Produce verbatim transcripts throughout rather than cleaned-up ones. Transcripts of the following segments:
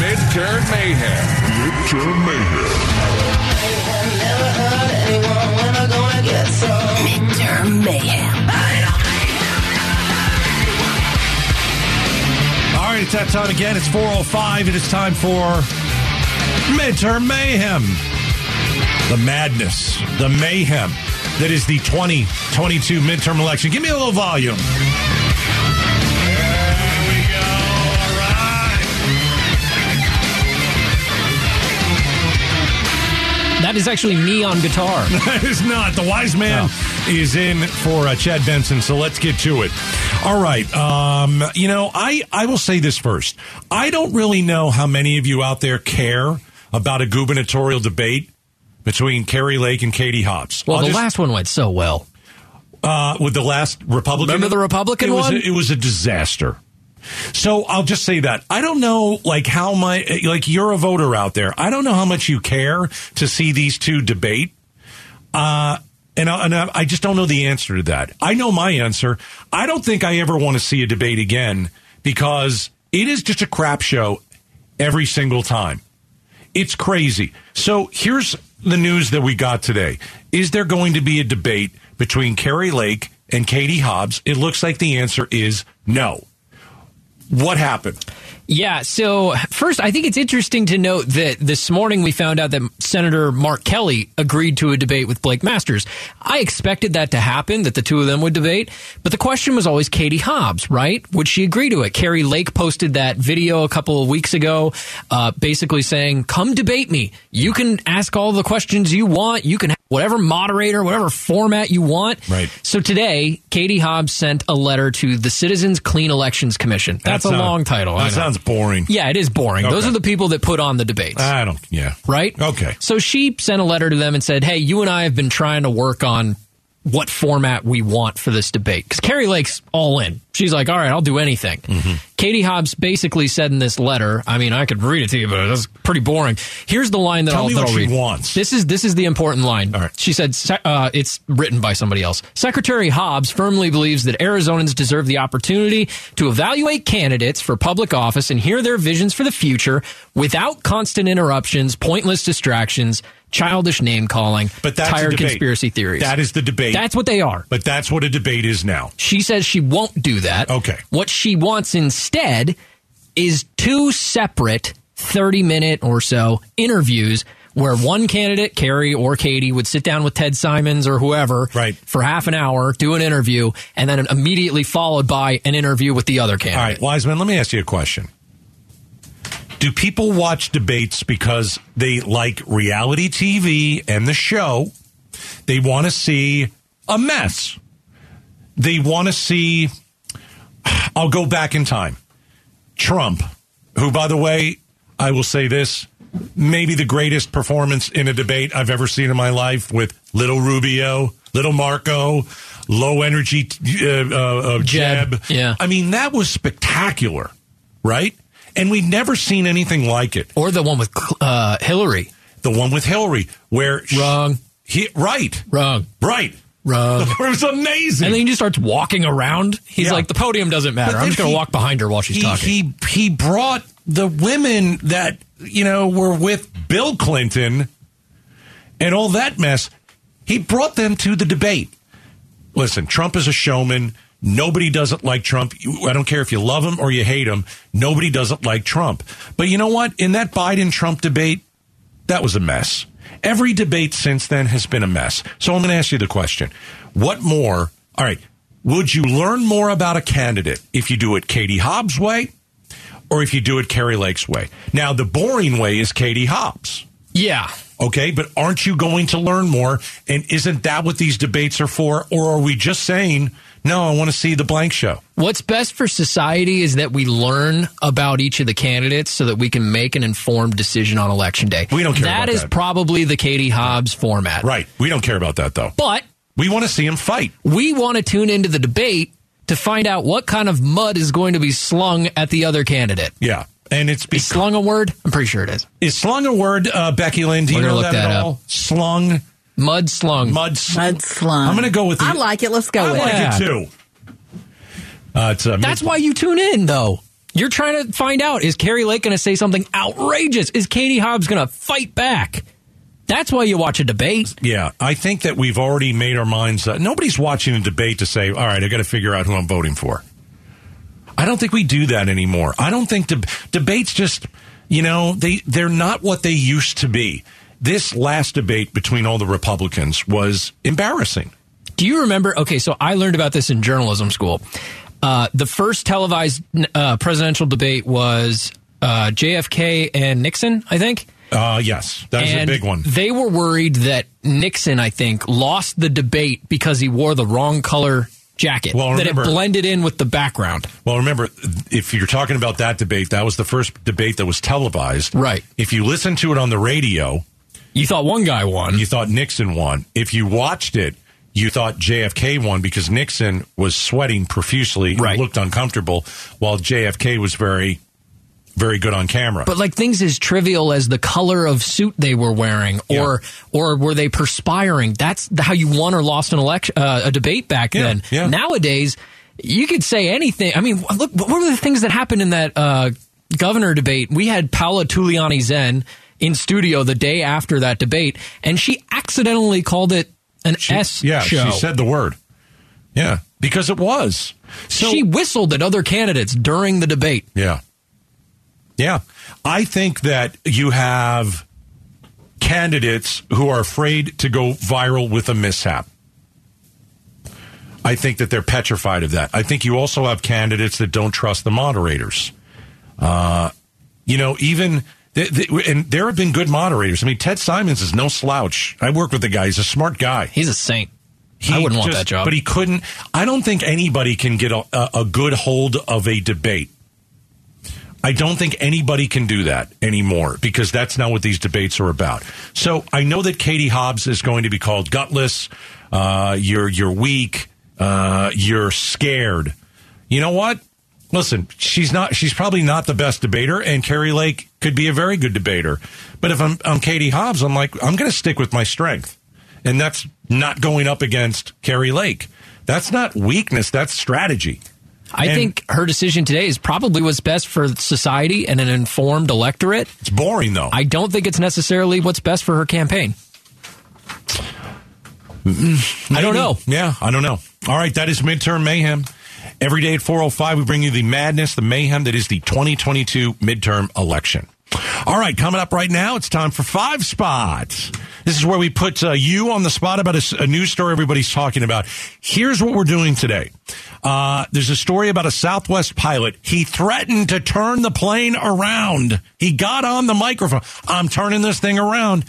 Midterm Mayhem. Midterm Mayhem. Never hurt anyone when I go and get some. Midterm Mayhem. All right, it's that time again. It's four oh five. It is time for Midterm Mayhem. The madness, the mayhem that is the twenty twenty-two midterm election. Give me a little volume. That is actually me on guitar. That is not. The wise man no. is in for uh, Chad Benson, so let's get to it. All right. Um, you know, I, I will say this first. I don't really know how many of you out there care about a gubernatorial debate between Kari Lake and Katie Hobbs. Well, I'll the just, last one went so well. Uh, with the last Republican? Remember the Republican it one? Was a, it was a disaster. So I'll just say that. I don't know, like, how my, like, you're a voter out there. I don't know how much you care to see these two debate. Uh, and I, and I, I just don't know the answer to that. I know my answer. I don't think I ever want to see a debate again because it is just a crap show every single time. It's crazy. So here's the news that we got today. Is there going to be a debate between Kari Lake and Katie Hobbs? It looks like the answer is no. What happened? Yeah, so first, I think it's interesting to note that this morning we found out that Senator Mark Kelly agreed to a debate with Blake Masters. I expected that to happen, that the two of them would debate, but the question was always Katie Hobbs, right? Would she agree to it? Kari Lake posted that video a couple of weeks ago, uh, basically saying, come debate me. You can ask all the questions you want. You can have whatever moderator, whatever format you want. Right. So today, Katie Hobbs sent a letter to the Citizens Clean Elections Commission. That's, That's a long title. That sounds boring. Yeah, it is boring. Okay. Those are the people that put on the debates. I don't, yeah. Right? Okay. So she sent a letter to them and said, hey, you and I have been trying to work on what format we want for this debate. Because Kari Lake's all in. She's like, all right, I'll do anything. Mm-hmm. Katie Hobbs basically said in this letter, I mean, I could read it to you, but that's pretty boring. Here's the line that Tell I'll, me that what I'll read. She wants. This is, this is the important line. Right. She said, uh, it's written by somebody else. Secretary Hobbs firmly believes that Arizonans deserve the opportunity to evaluate candidates for public office and hear their visions for the future without constant interruptions, pointless distractions, childish name-calling, tired conspiracy theories. That is the debate. That's what they are. But that's what a debate is now. She says she won't do that. Okay. What she wants instead is two separate thirty-minute or so interviews where one candidate, Kari or Katie, would sit down with Ted Simons or whoever right. for half an hour, do an interview, and then immediately followed by an interview with the other candidate. All right, Wiseman, let me ask you a question. Do people watch debates because they like reality T V and the show? They want to see a mess. They want to see, I'll go back in time, Trump, who, by the way, I will say this, maybe the greatest performance in a debate I've ever seen in my life with little Rubio, little Marco, low energy uh, uh, Jeb. Jeb. Yeah. I mean, that was spectacular, right? And we've never seen anything like it. Or the one with uh, Hillary. The one with Hillary. Where Wrong. He, right. Wrong. Right. Wrong. It was amazing. And then he just starts walking around. He's yeah. like, the podium doesn't matter. I'm just going to walk behind her while she's he, talking. He, he brought the women that, you know, were with Bill Clinton and all that mess. He brought them to the debate. Listen, Trump is a showman. Nobody doesn't like Trump. I don't care if you love him or you hate him. Nobody doesn't like Trump. But you know what? In that Biden-Trump debate, that was a mess. Every debate since then has been a mess. So I'm going to ask you the question. What more? All right. Would you learn more about a candidate if you do it Katie Hobbs' way or if you do it Kari Lake's way? Now, the boring way is Katie Hobbs. Yeah. Okay, but aren't you going to learn more? And isn't that what these debates are for? Or are we just saying, no, I want to see the blank show? What's best for society is that we learn about each of the candidates so that we can make an informed decision on election day. We don't care about that. That is probably the Katie Hobbs format. Right. We don't care about that, though. But we want to see him fight. We want to tune into the debate to find out what kind of mud is going to be slung at the other candidate. Yeah. And it's because, is slung a word? I'm pretty sure it is. Is slung a word, uh, Becky Lynn? Do you know that, that at up. all? Slung. Mud slung. Mud slung. Mud slung. I'm going to go with it. I like it. Let's go I with it. I like yeah. it, too. Uh, it's, uh, That's mid- why you tune in, though. You're trying to find out, is Kari Lake going to say something outrageous? Is Katie Hobbs going to fight back? That's why you watch a debate. Yeah, I think that we've already made our minds up. Nobody's watching a debate to say, all right, I've got to figure out who I'm voting for. I don't think we do that anymore. I don't think deb- debates just, you know, they, they're not what they used to be. This last debate between all the Republicans was embarrassing. Do you remember? Okay, so I learned about this in journalism school. Uh, the first televised uh, presidential debate was uh, J F K and Nixon, I think. Uh, yes, that was and a big one. They were worried that Nixon, I think, lost the debate because he wore the wrong color jacket, well, remember, that it blended in with the background. Well, remember, if you're talking about that debate, that was the first debate that was televised. Right. If you listen to it on the radio, you thought one guy won. You thought Nixon won. If you watched it, you thought J F K won because Nixon was sweating profusely, right, and looked uncomfortable, while J F K was very... very good on camera. But like things as trivial as the color of suit they were wearing, or yeah. or were they perspiring? That's how you won or lost an election, uh, a debate back yeah, then. Yeah. Nowadays, you could say anything. I mean, look, what were the things that happened in that uh, governor debate? We had Paula Tulianian-Zen in studio the day after that debate, and she accidentally called it an she, S yeah, show. Yeah, she said the word. Yeah, because it was. So, she whistled at other candidates during the debate. Yeah. Yeah, I think that you have candidates who are afraid to go viral with a mishap. I think that they're petrified of that. I think you also have candidates that don't trust the moderators. Uh, you know, even, th- th- and there have been good moderators. I mean, Ted Simons is no slouch. I work with the guy. He's a smart guy. He's a saint. He I wouldn't just, want that job. But he couldn't. I don't think anybody can get a, a good hold of a debate. I don't think anybody can do that anymore because that's not what these debates are about. So I know that Katie Hobbs is going to be called gutless. Uh, you're you're weak. Uh, you're scared. You know what? Listen, she's not. She's probably not the best debater, and Kari Lake could be a very good debater. But if I'm, I'm Katie Hobbs, I'm like, I'm going to stick with my strength, and that's not going up against Kari Lake. That's not weakness. That's strategy. I and think her decision today is probably what's best for society and an informed electorate. It's boring, though. I don't think it's necessarily what's best for her campaign. Maybe. I don't know. Yeah, I don't know. All right, that is Midterm Mayhem. Every day at four oh five, we bring you the madness, the mayhem that is the twenty twenty-two midterm election. All right, coming up right now, it's time for Five Spots. This is where we put uh, you on the spot about a, a news story everybody's talking about. Here's what we're doing today. Uh, there's a story about a Southwest pilot. He threatened to turn the plane around. He got on the microphone. I'm turning this thing around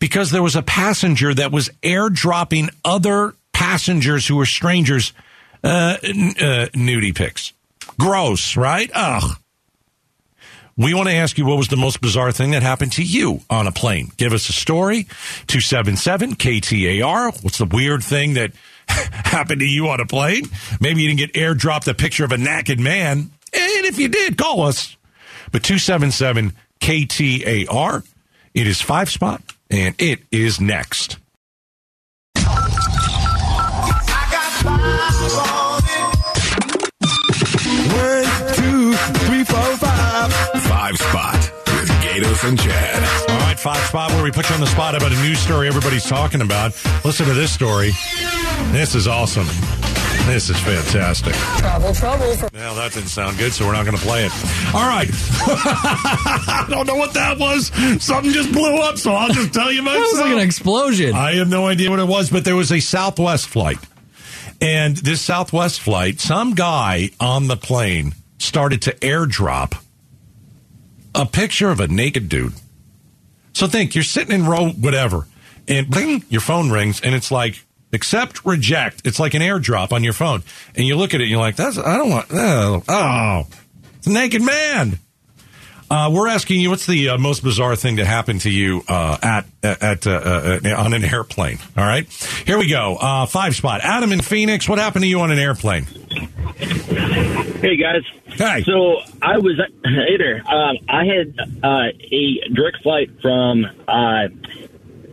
because there was a passenger that was airdropping other passengers who were strangers uh, n- uh, nudie pics. Gross, right? Ugh. We want to ask you, what was the most bizarre thing that happened to you on a plane? Give us a story. two seven seven K T A R. What's the weird thing that happened to you on a plane? Maybe you didn't get airdropped a picture of a naked man. And if you did, call us. But two seven seven K T A R. It is Five Spot, and it is next. I got five on it. One, two, three, four, five. Five Spot with Gatos and Chad. All right, Five Spot, where we put you on the spot about a news story everybody's talking about. Listen to this story. This is awesome. This is fantastic. Trouble, trouble. For- well, that didn't sound good, so we're not going to play it. All right. I don't know what that was. Something just blew up, so I'll just tell you myself. It was like an explosion. I have no idea what it was, but there was a Southwest flight. And this Southwest flight, some guy on the plane started to airdrop a picture of a naked dude. So think, you're sitting in row whatever, and bling, your phone rings, and it's like, accept, reject. It's like an airdrop on your phone. And you look at it, and you're like, that's I don't want, oh, oh it's a naked man. Uh, we're asking you, what's the uh, most bizarre thing that happened to you uh, at at uh, uh, on an airplane? All right? Here we go. Uh, five Spot. Adam in Phoenix, what happened to you on an airplane? Hey, guys. Hi. So I was – hey there. Um, I had uh, a direct flight from uh,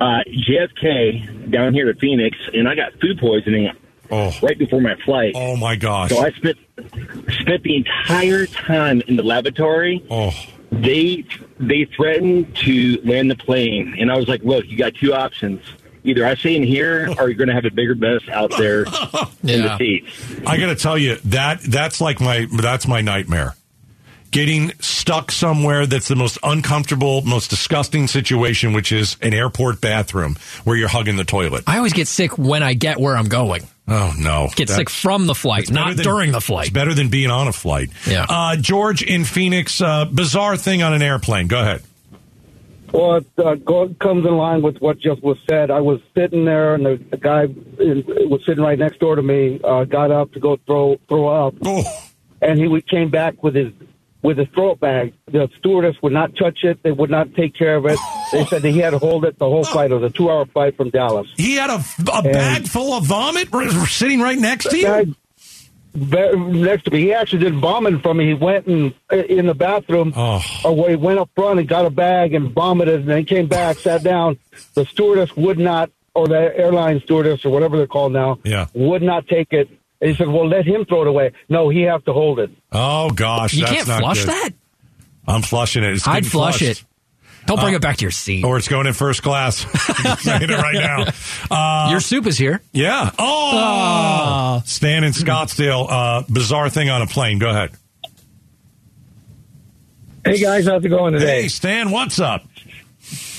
uh, J F K down here to Phoenix, and I got food poisoning oh. right before my flight. Oh, my gosh. So I spent spent the entire time in the lavatory. Oh. They they threatened to land the plane, and I was like, "Look, you got two options. Either I stay in here, or you're going to have a bigger mess out there yeah. in the seats." I got to tell you that that's like my that's my nightmare. Getting stuck somewhere that's the most uncomfortable, most disgusting situation, which is an airport bathroom where you're hugging the toilet. I always get sick when I get where I'm going. Oh, no. Get that's, sick from the flight, not than, during the flight. It's better than being on a flight. Yeah. Uh, George in Phoenix, uh, bizarre thing on an airplane. Go ahead. Well, it uh, comes in line with what just was said. I was sitting there, and the, the guy was sitting right next door to me, uh, got up to go throw, throw up, oh. and he came back with his... with his throat bag. The stewardess would not touch it. They would not take care of it. They said that he had to hold it the whole flight. It was a two-hour flight from Dallas. He had a, a bag full of vomit sitting right next to you? Next to me. He actually did vomit from me. He went in, in the bathroom. Oh. Or he went up front and got a bag and vomited, and then he came back, sat down. The stewardess would not, or the airline stewardess or whatever they're called now, yeah. would not take it. He said, well, let him throw it away. No, he has to hold it. Oh, gosh. You that's can't not flush good. That? I'm flushing it. It's I'd flush flushed. It. Don't bring uh, it back to your seat. Or it's going in first class. I'm saying it right now. Uh, your soup is here. Yeah. Oh! oh. Stan in Scottsdale. Uh, bizarre thing on a plane. Go ahead. Hey, guys. How's it going today? Hey, Stan. What's up?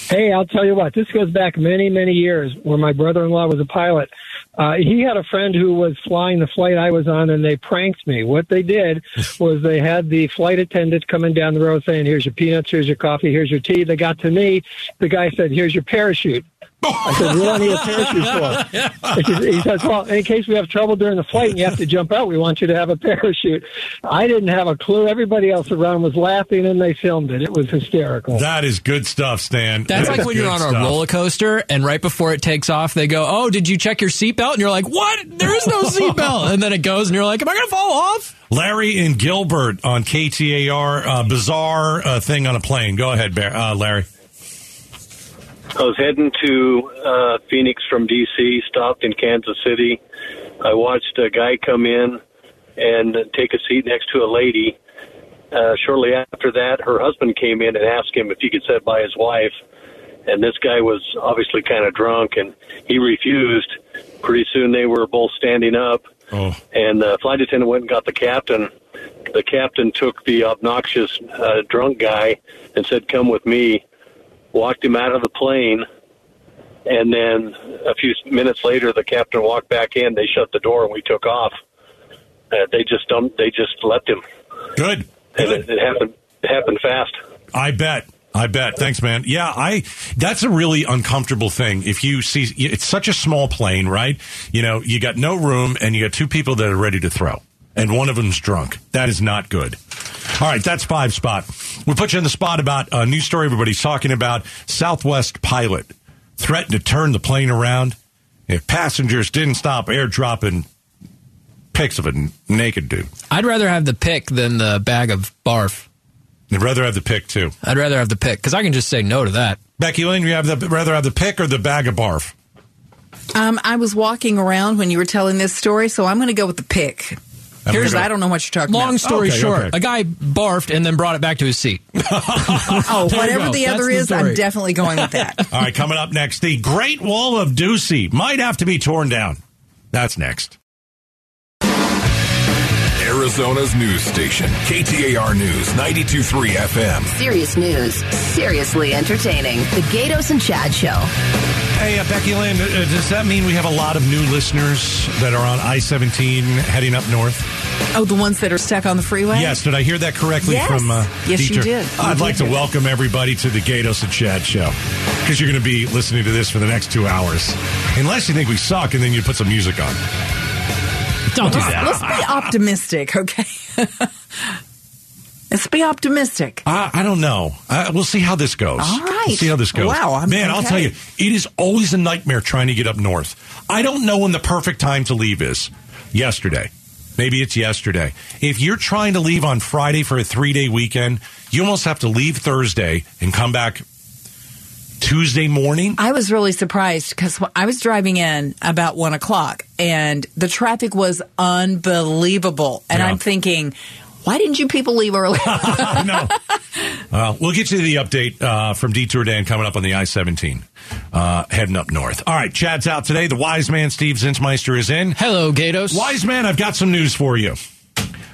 Hey, I'll tell you what. This goes back many, many years where my brother-in-law was a pilot. Uh, he had a friend who was flying the flight I was on, and they pranked me. What they did was they had the flight attendant coming down the road saying, here's your peanuts, here's your coffee, here's your tea. They got to me. The guy said, here's your parachute. I said, what do I need a parachute for? He says, well, in case we have trouble during the flight and you have to jump out, we want you to have a parachute. I didn't have a clue. Everybody else around was laughing, and they filmed it. It was hysterical. That is good stuff, Stan. That's that like when you're on stuff. A roller coaster, and right before it takes off, they go, oh, did you check your seatbelt? And you're like, what? There is no seatbelt. And then it goes, and you're like, am I going to fall off? Larry in Gilbert on K T A R, uh, bizarre uh, thing on a plane. Go ahead, Bear, uh, Larry. I was heading to uh, Phoenix from D C, stopped in Kansas City. I watched a guy come in and take a seat next to a lady. Uh, shortly after that, her husband came in and asked him if he could sit by his wife. And this guy was obviously kind of drunk, and he refused. Pretty soon they were both standing up, oh. and the flight attendant went and got the captain. The captain took the obnoxious uh, drunk guy and said, come with me. Walked him out of the plane, and then a few minutes later, the captain walked back in. They shut the door, and we took off. Uh, they just dumped, They just left him. Good. And Good. It, it happened. It happened fast. I bet. I bet. Thanks, man. Yeah, I. That's a really uncomfortable thing. If you see, it's such a small plane, right? You know, you got no room, and you got two people that are ready to throw. And one of them's drunk. That is not good. All right, that's five spot. We put you on the spot about a news story everybody's talking about. Southwest pilot threatened to turn the plane around if passengers didn't stop airdropping pics of a n- naked dude. I'd rather have the pic than the bag of barf. I'd rather have the pic, too. I'd rather have the pic, because I can just say no to that. Becky Lynn, you have the rather have the pic or the bag of barf? Um, I was walking around when you were telling this story, so I'm going to go with the pic. Here's I don't know what you're talking Long about. Long story okay, short, okay. A guy barfed and then brought it back to his seat. oh, whatever the other That's is, the I'm definitely going with that. All right, coming up next, the Great Wall of Ducey might have to be torn down. That's next. Arizona's news station, K T A R News, ninety-two point three F M. Serious news, seriously entertaining. The Gatos and Chad Show. Hey, uh, Becky Lynn, uh, does that mean we have a lot of new listeners that are on I seventeen heading up north? Oh, the ones that are stuck on the freeway? Yes, did I hear that correctly yes. from uh, Yes, Dieter? You did. You I'd did like to welcome that. Everybody to the Gatos and Chad Show, because you're going to be listening to this for the next two hours. Unless you think we suck, and then you put some music on. Don't do that. Let's be optimistic, okay? Let's be optimistic. I, I don't know. I, we'll see how this goes. All right. We'll see how this goes. Wow. I'm Man, okay. I'll tell you, it is always a nightmare trying to get up north. I don't know when the perfect time to leave is. Yesterday. Maybe it's yesterday. If you're trying to leave on Friday for a three-day weekend, you almost have to leave Thursday and come back Tuesday morning? I was really surprised because I was driving in about one o'clock and the traffic was unbelievable. And yeah. I'm thinking, why didn't you people leave early? No. Uh, we'll get you the update uh, from Detour Dan coming up on the I seventeen, uh, heading up north. All right, Chad's out today. The wise man, Steve Zinsmeister, is in. Hello, Gatos. Wise man, I've got some news for you.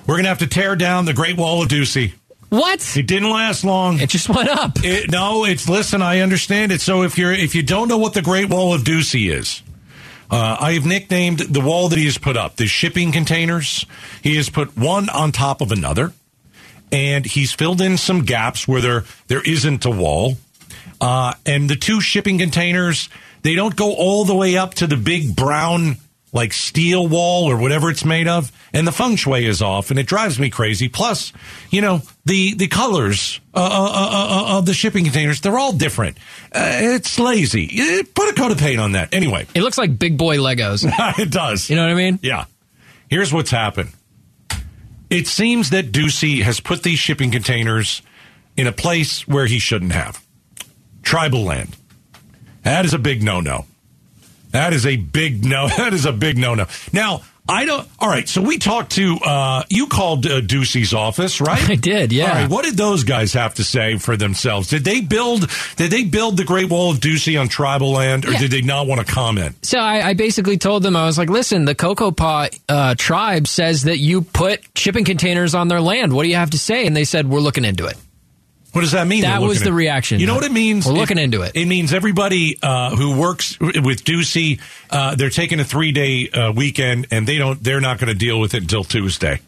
We're going to have to tear down the Great Wall of Ducey. What? It didn't last long. It just went up. It, no, it's, listen, I understand it. So if you're, if you don't know what the Great Wall of Ducey is, uh, I have nicknamed the wall that he has put up, the shipping containers. He has put one on top of another, and he's filled in some gaps where there, there isn't a wall. Uh, and the two shipping containers, they don't go all the way up to the big brown like steel wall or whatever it's made of, and the feng shui is off, and it drives me crazy. Plus, you know, the, the colors uh, uh, uh, uh, of the shipping containers, they're all different. Uh, it's lazy. Put a coat of paint on that. Anyway. It looks like big boy Legos. It does. You know what I mean? Yeah. Here's what's happened. It seems that Ducey has put these shipping containers in a place where he shouldn't have. Tribal land. That is a big no-no. That is a big no. That is a big no-no. Now, I don't... All right, so we talked to... Uh, you called uh, Ducey's office, right? I did, yeah. All right, what did those guys have to say for themselves? Did they build Did they build the Great Wall of Ducey on tribal land, or yeah. did they not want to comment? So I, I basically told them, I was like, listen, the Cocopah uh, tribe says that you put shipping containers on their land. What do you have to say? And they said, we're looking into it. What does that mean? That was the it? reaction. You know what it means? We're looking it, into it. It means everybody uh, who works with Ducey, uh, they're taking a three-day uh, weekend, and they don't. They're not going to deal with it until Tuesday.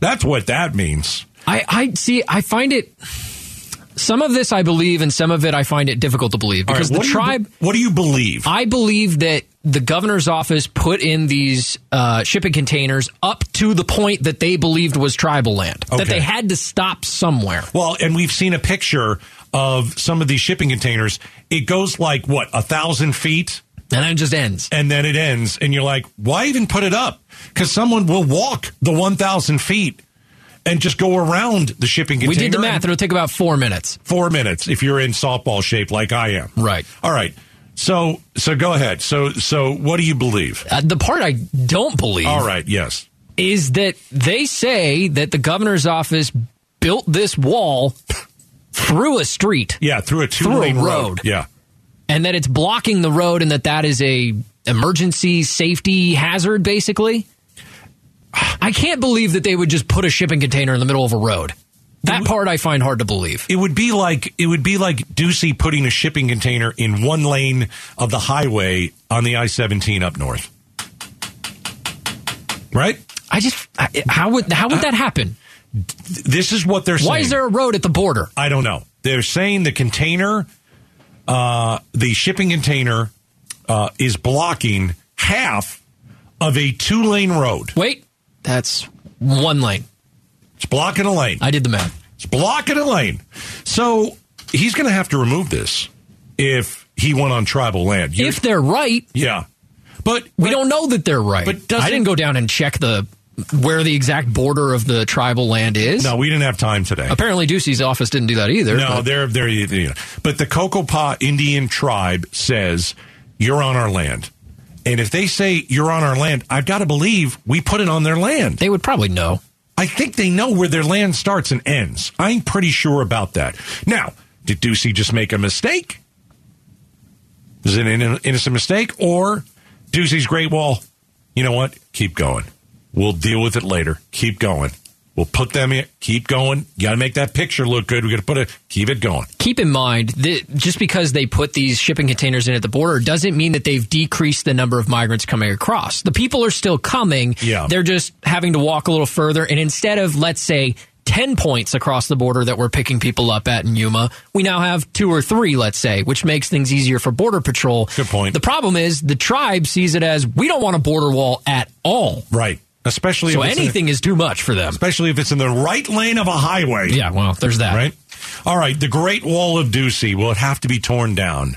That's what that means. I, I see. I find it. Some of this I believe, and some of it I find it difficult to believe because right, the tribe. You, what do you believe? I believe that the governor's office put in these uh, shipping containers up to the point that they believed was tribal land, okay. that they had to stop somewhere. Well, and we've seen a picture of some of these shipping containers. It goes like, what, a thousand feet? And then it just ends. And then it ends. And you're like, why even put it up? Because someone will walk the one thousand feet and just go around the shipping container. We did the math. It'll take about four minutes. Four minutes if you're in softball shape like I am. Right. All right. So, so go ahead. So, so what do you believe? Uh, the part I don't believe. All right. Yes. Is that they say that the governor's office built this wall through a street. Yeah. Through a two-lane road. road. Yeah. And that it's blocking the road and that that is a emergency safety hazard, basically. I can't believe that they would just put a shipping container in the middle of a road. That part I find hard to believe. It would be like it would be like Ducey putting a shipping container in one lane of the highway on the I seventeen up north, right? I just I, how would how would that happen? This is what they're saying. Why is there a road at the border? I don't know. They're saying the container, uh, the shipping container, uh, is blocking half of a two-lane road. Wait, that's one lane. It's blocking a lane. I did the math. It's blocking a lane. So he's going to have to remove this if he went on tribal land. You're, if they're right. Yeah. But we but, don't know that they're right. But I didn't go down and check the where the exact border of the tribal land is. No, we didn't have time today. Apparently Ducey's office didn't do that either. No, but. they're they're you know. But the Cocopah Indian tribe says you're on our land. And if they say you're on our land, I've got to believe we put it on their land. They would probably know. I think they know where their land starts and ends. I'm pretty sure about that. Now, did Ducey just make a mistake? Is it an innocent mistake? Or Ducey's Great Wall, you know what? Keep going. We'll deal with it later. Keep going. We'll put them in. Keep going. You got to make that picture look good. We got to put it. Keep it going. Keep in mind that just because they put these shipping containers in at the border doesn't mean that they've decreased the number of migrants coming across. The people are still coming. Yeah. They're just having to walk a little further. And instead of, let's say, ten points across the border that we're picking people up at in Yuma, we now have two or three, let's say, which makes things easier for Border Patrol. Good point. The problem is the tribe sees it as we don't want a border wall at all. Right. Especially so if anything a, is too much for them. Especially if it's in the right lane of a highway. Yeah, well, there's that. Right? All right, the Great Wall of Ducey will have to be torn down.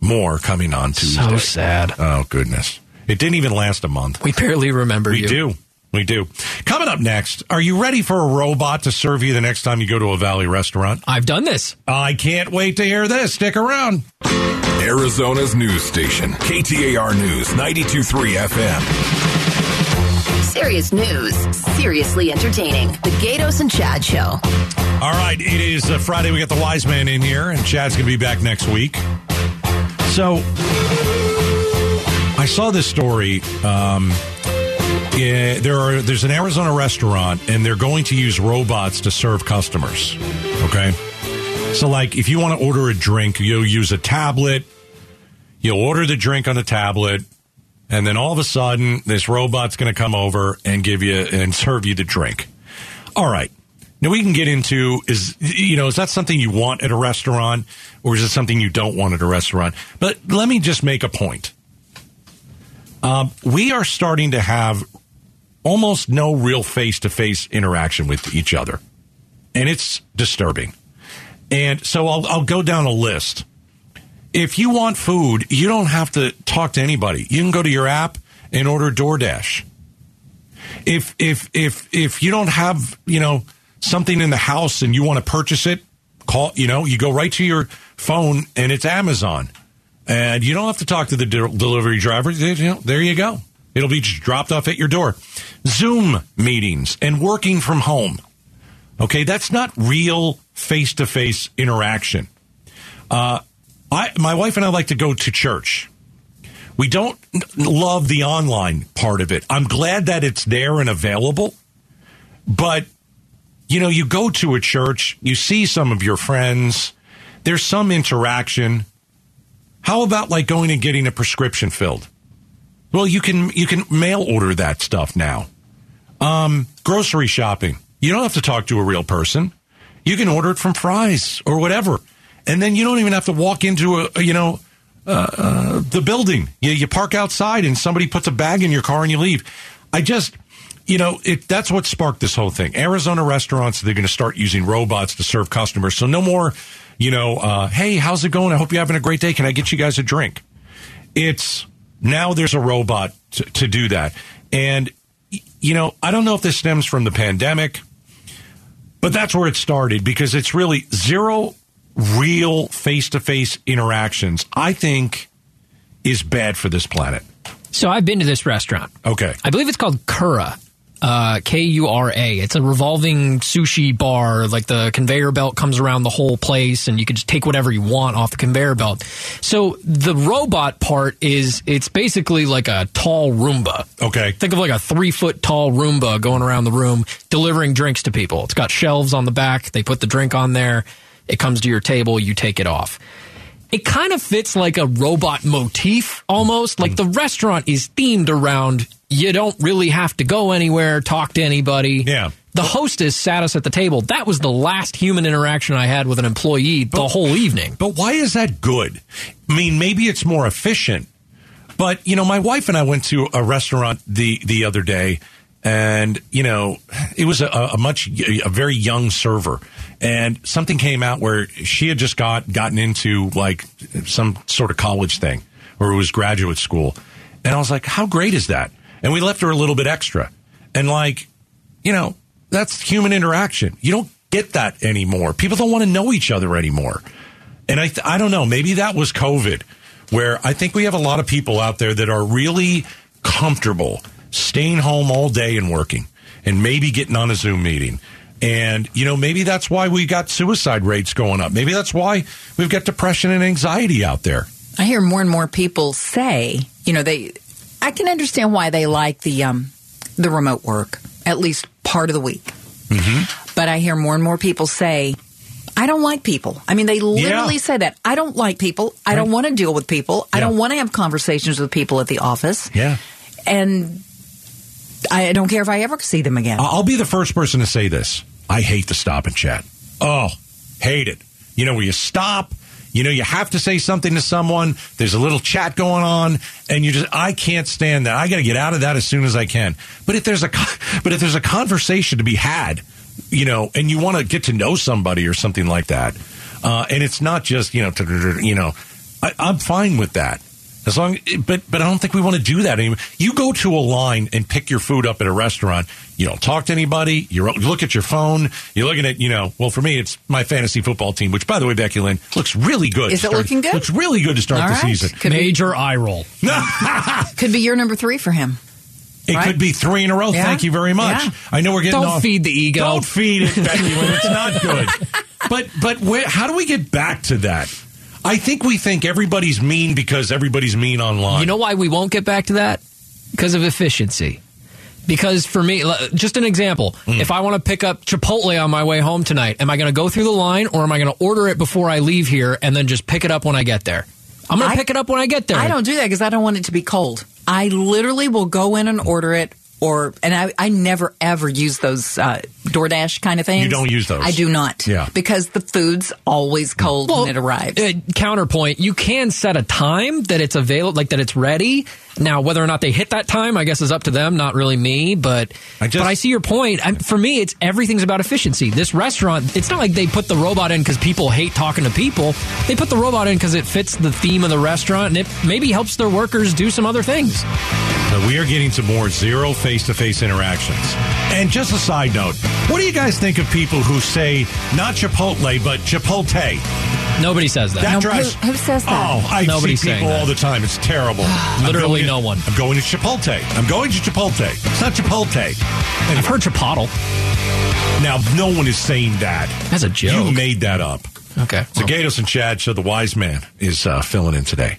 More coming on Tuesday. So sad. Oh, goodness. It didn't even last a month. We barely remember we you. We do. We do. Coming up next, are you ready for a robot to serve you the next time you go to a Valley restaurant? I've done this. I can't wait to hear this. Stick around. Arizona's news station, K T A R News, ninety-two point three F M. Serious news, seriously entertaining. The Gatos and Chad Show. All right, it is uh, Friday. We got the Wise Man in here, and Chad's going to be back next week. So, I saw this story. Um, yeah, there are there's an Arizona restaurant, and they're going to use robots to serve customers. Okay. So, like, if you want to order a drink, you'll use a tablet. You'll order the drink on the tablet, and then all of a sudden, this robot's going to come over and give you and serve you the drink. All right. Now, we can get into, is, you know, is that something you want at a restaurant, or is it something you don't want at a restaurant? But let me just make a point. Um, we are starting to have almost no real face-to-face interaction with each other, and it's disturbing. And so I'll, I'll go down a list. If you want food, you don't have to talk to anybody. You can go to your app and order DoorDash. If if if if you don't have, you know, something in the house and you want to purchase it, call, you know, you go right to your phone and it's Amazon. And you don't have to talk to the de- delivery driver. You know, there you go. It'll be just dropped off at your door. Zoom meetings and working from home. Okay, that's not real face-to-face interaction. Uh, I, my wife and I like to go to church. We don't love the online part of it. I'm glad that it's there and available. But, you know, you go to a church, you see some of your friends, there's some interaction. How about, like, going and getting a prescription filled? Well, you can you can mail order that stuff now. Um, grocery shopping. You don't have to talk to a real person. You can order it from Fry's or whatever. And then you don't even have to walk into a, you know, uh, uh, the building. You, you park outside and somebody puts a bag in your car and you leave. I just, you know, it, that's what sparked this whole thing. Arizona restaurants, they're going to start using robots to serve customers. So no more, you know, uh, hey, how's it going? I hope you're having a great day. Can I get you guys a drink? It's now there's a robot to, to do that. And, you know, I don't know if this stems from the pandemic. But that's where it started, because it's really zero real face-to-face interactions, I think, is bad for this planet. So I've been to this restaurant. Okay. I believe it's called Kura, uh, K U R A. It's a revolving sushi bar. Like, the conveyor belt comes around the whole place, and you can just take whatever you want off the conveyor belt. So the robot part is, it's basically like a tall Roomba. Okay. Think of like a three-foot tall Roomba going around the room delivering drinks to people. It's got shelves on the back. They put the drink on there. It comes to your table. You take it off. It kind of fits like a robot motif almost. Like, the restaurant is themed around, you don't really have to go anywhere, talk to anybody. Yeah. The hostess sat us at the table. That was the last human interaction I had with an employee but, the whole evening. But why is that good? I mean, maybe it's more efficient. But, you know, my wife and I went to a restaurant the, the other day. And, you know, it was a, a much, a very young server. And something came out where she had just got gotten into, like, some sort of college thing, or it was graduate school. And I was like, how great is that? And we left her a little bit extra. And, like, you know, that's human interaction. You don't get that anymore. People don't want to know each other anymore. And I, th- I don't know, maybe that was COVID, where I think we have a lot of people out there that are really comfortable staying home all day and working, and maybe getting on a Zoom meeting. And, you know, maybe that's why we got suicide rates going up. Maybe that's why we've got depression and anxiety out there. I hear more and more people say, you know, they, I can understand why they like the, um, the remote work, at least part of the week. Mm-hmm. But I hear more and more people say, I don't like people. I mean, they literally yeah. say that. I don't like people. I right. don't want to deal with people. Yeah. I don't want to have conversations with people at the office. Yeah. And I don't care if I ever see them again. I'll be the first person to say this. I hate the stop and chat. Oh, hate it. You know, where you stop, you know, you have to say something to someone. There's a little chat going on, and you just, I can't stand that. I got to get out of that as soon as I can. But if there's a, but if there's a conversation to be had, you know, and you want to get to know somebody or something like that, uh, and it's not just, you know, you know, I, I'm fine with that. As long, but but I don't think we want to do that anymore. You go to a line and pick your food up at a restaurant. You don't talk to anybody. You look at your phone. You're looking at, you know, well, for me, it's my fantasy football team, which, by the way, Becky Lynn, looks really good. Is it start, looking good? Looks really good to start All the right. season. Could Major be, eye roll. Could be year number three for him. It right? could be three in a row. Yeah. Thank you very much. Yeah. I know we're getting don't off. Don't feed the ego. Don't feed it, Becky Lynn. It's not good. But, but where, how do we get back to that? I think we think everybody's mean because everybody's mean online. You know why we won't get back to that? Because of efficiency. Because for me, just an example, mm. if I want to pick up Chipotle on my way home tonight, am I going to go through the line or am I going to order it before I leave here and then just pick it up when I get there? I'm going to pick it up when I get there. I don't do that because I don't want it to be cold. I literally will go in and order it. Or and I, I never, ever use those uh, DoorDash kind of things. You don't use those. I do not. Yeah. Because the food's always cold well, when it arrives. Uh, counterpoint, you can set a time that it's available, like that it's ready. Now, whether or not they hit that time, I guess is up to them, not really me. But I, just, but I see your point. I, for me, it's everything's about efficiency. This restaurant, it's not like they put the robot in because people hate talking to people. They put the robot in because it fits the theme of the restaurant and it maybe helps their workers do some other things. So we are getting to more zero face-to-face interactions. And just a side note, what do you guys think of people who say, not Chipotle, but Chipotle? Nobody says that. that no, drives, who, who says that? Oh, I Nobody see people that. all the time. It's terrible. Literally no to, one. I'm going to Chipotle. I'm going to Chipotle. It's not Chipotle. Anyway. I've heard Chipotle. Now, no one is saying that. That's a joke. You made that up. Okay. So well. Gatos and Chad, so the wise man, is uh, filling in today.